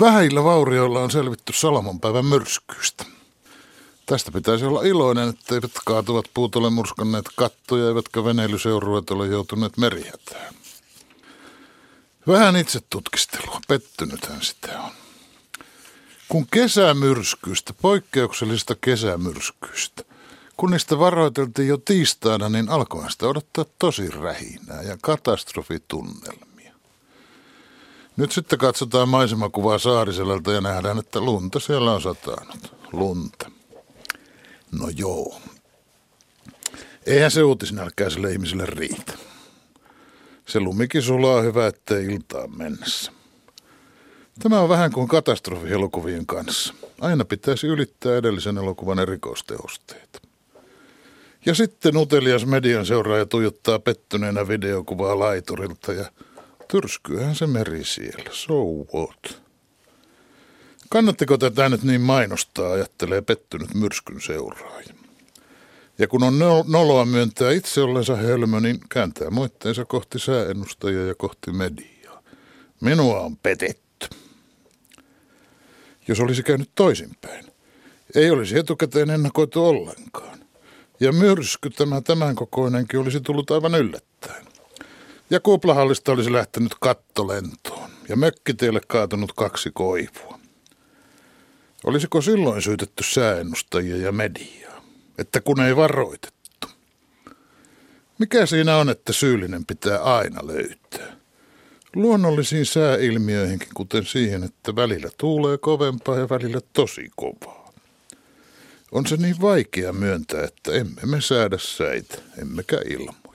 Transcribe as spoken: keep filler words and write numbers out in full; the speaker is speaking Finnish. Vähillä vaurioilla on selvitty Salamonpäivän myrskyistä. Tästä pitäisi olla iloinen, että eivät kaatuvat puut ole murskanneet kattoja, eivätkä veneilyseurueet ole joutuneet merihätään. Vähän itse tutkistelua, pettynythän sitä on. Kun kesämyrskyistä, poikkeuksellisista kesämyrskyistä, kun niistä varoiteltiin jo tiistaina, niin alkoihan sitä odottaa tosi rähinää ja katastrofitunnelmia. Nyt sitten katsotaan maisemakuvaa Saariselältä ja nähdään, että lunta siellä on satanut. Lunta. No joo. Eihän se uutisnälkäiselle ihmiselle riitä. Se lumikin sulaa hyvä, ettei iltaan mennessä. Tämä on vähän kuin katastrofielokuvien kanssa. Aina pitäisi ylittää edellisen elokuvan erikoistehosteet. Ja sitten utelias median seuraaja tuijottaa pettyneenä videokuvaa laiturilta ja tyrskyyhän se meri siellä. So what? Kannattiko tätä nyt niin mainostaa, ajattelee pettynyt myrskyn seuraaja. Ja kun on noloa myöntää itse ollensa hölmö, niin kääntää moitteensa kohti sääennustajia ja kohti mediaa. Minua on petetty. Jos olisi käynyt toisinpäin, ei olisi etukäteen ennakoitu ollenkaan. Ja myrsky tämä tämän kokoinenkin olisi tullut aivan yllättäen. Ja kuplahallista olisi lähtenyt kattolentoon ja mökkiteille kaatunut kaksi koivua. Olisiko silloin syytetty sääennustajia ja mediaa, että kun ei varoitettu? Mikä siinä on, että syyllinen pitää aina löytää? Luonnollisiin sääilmiöihinkin, kuten siihen, että välillä tuulee kovempaa ja välillä tosi kovaa. On se niin vaikea myöntää, että emme me säädä säitä, emmekä ilmaa.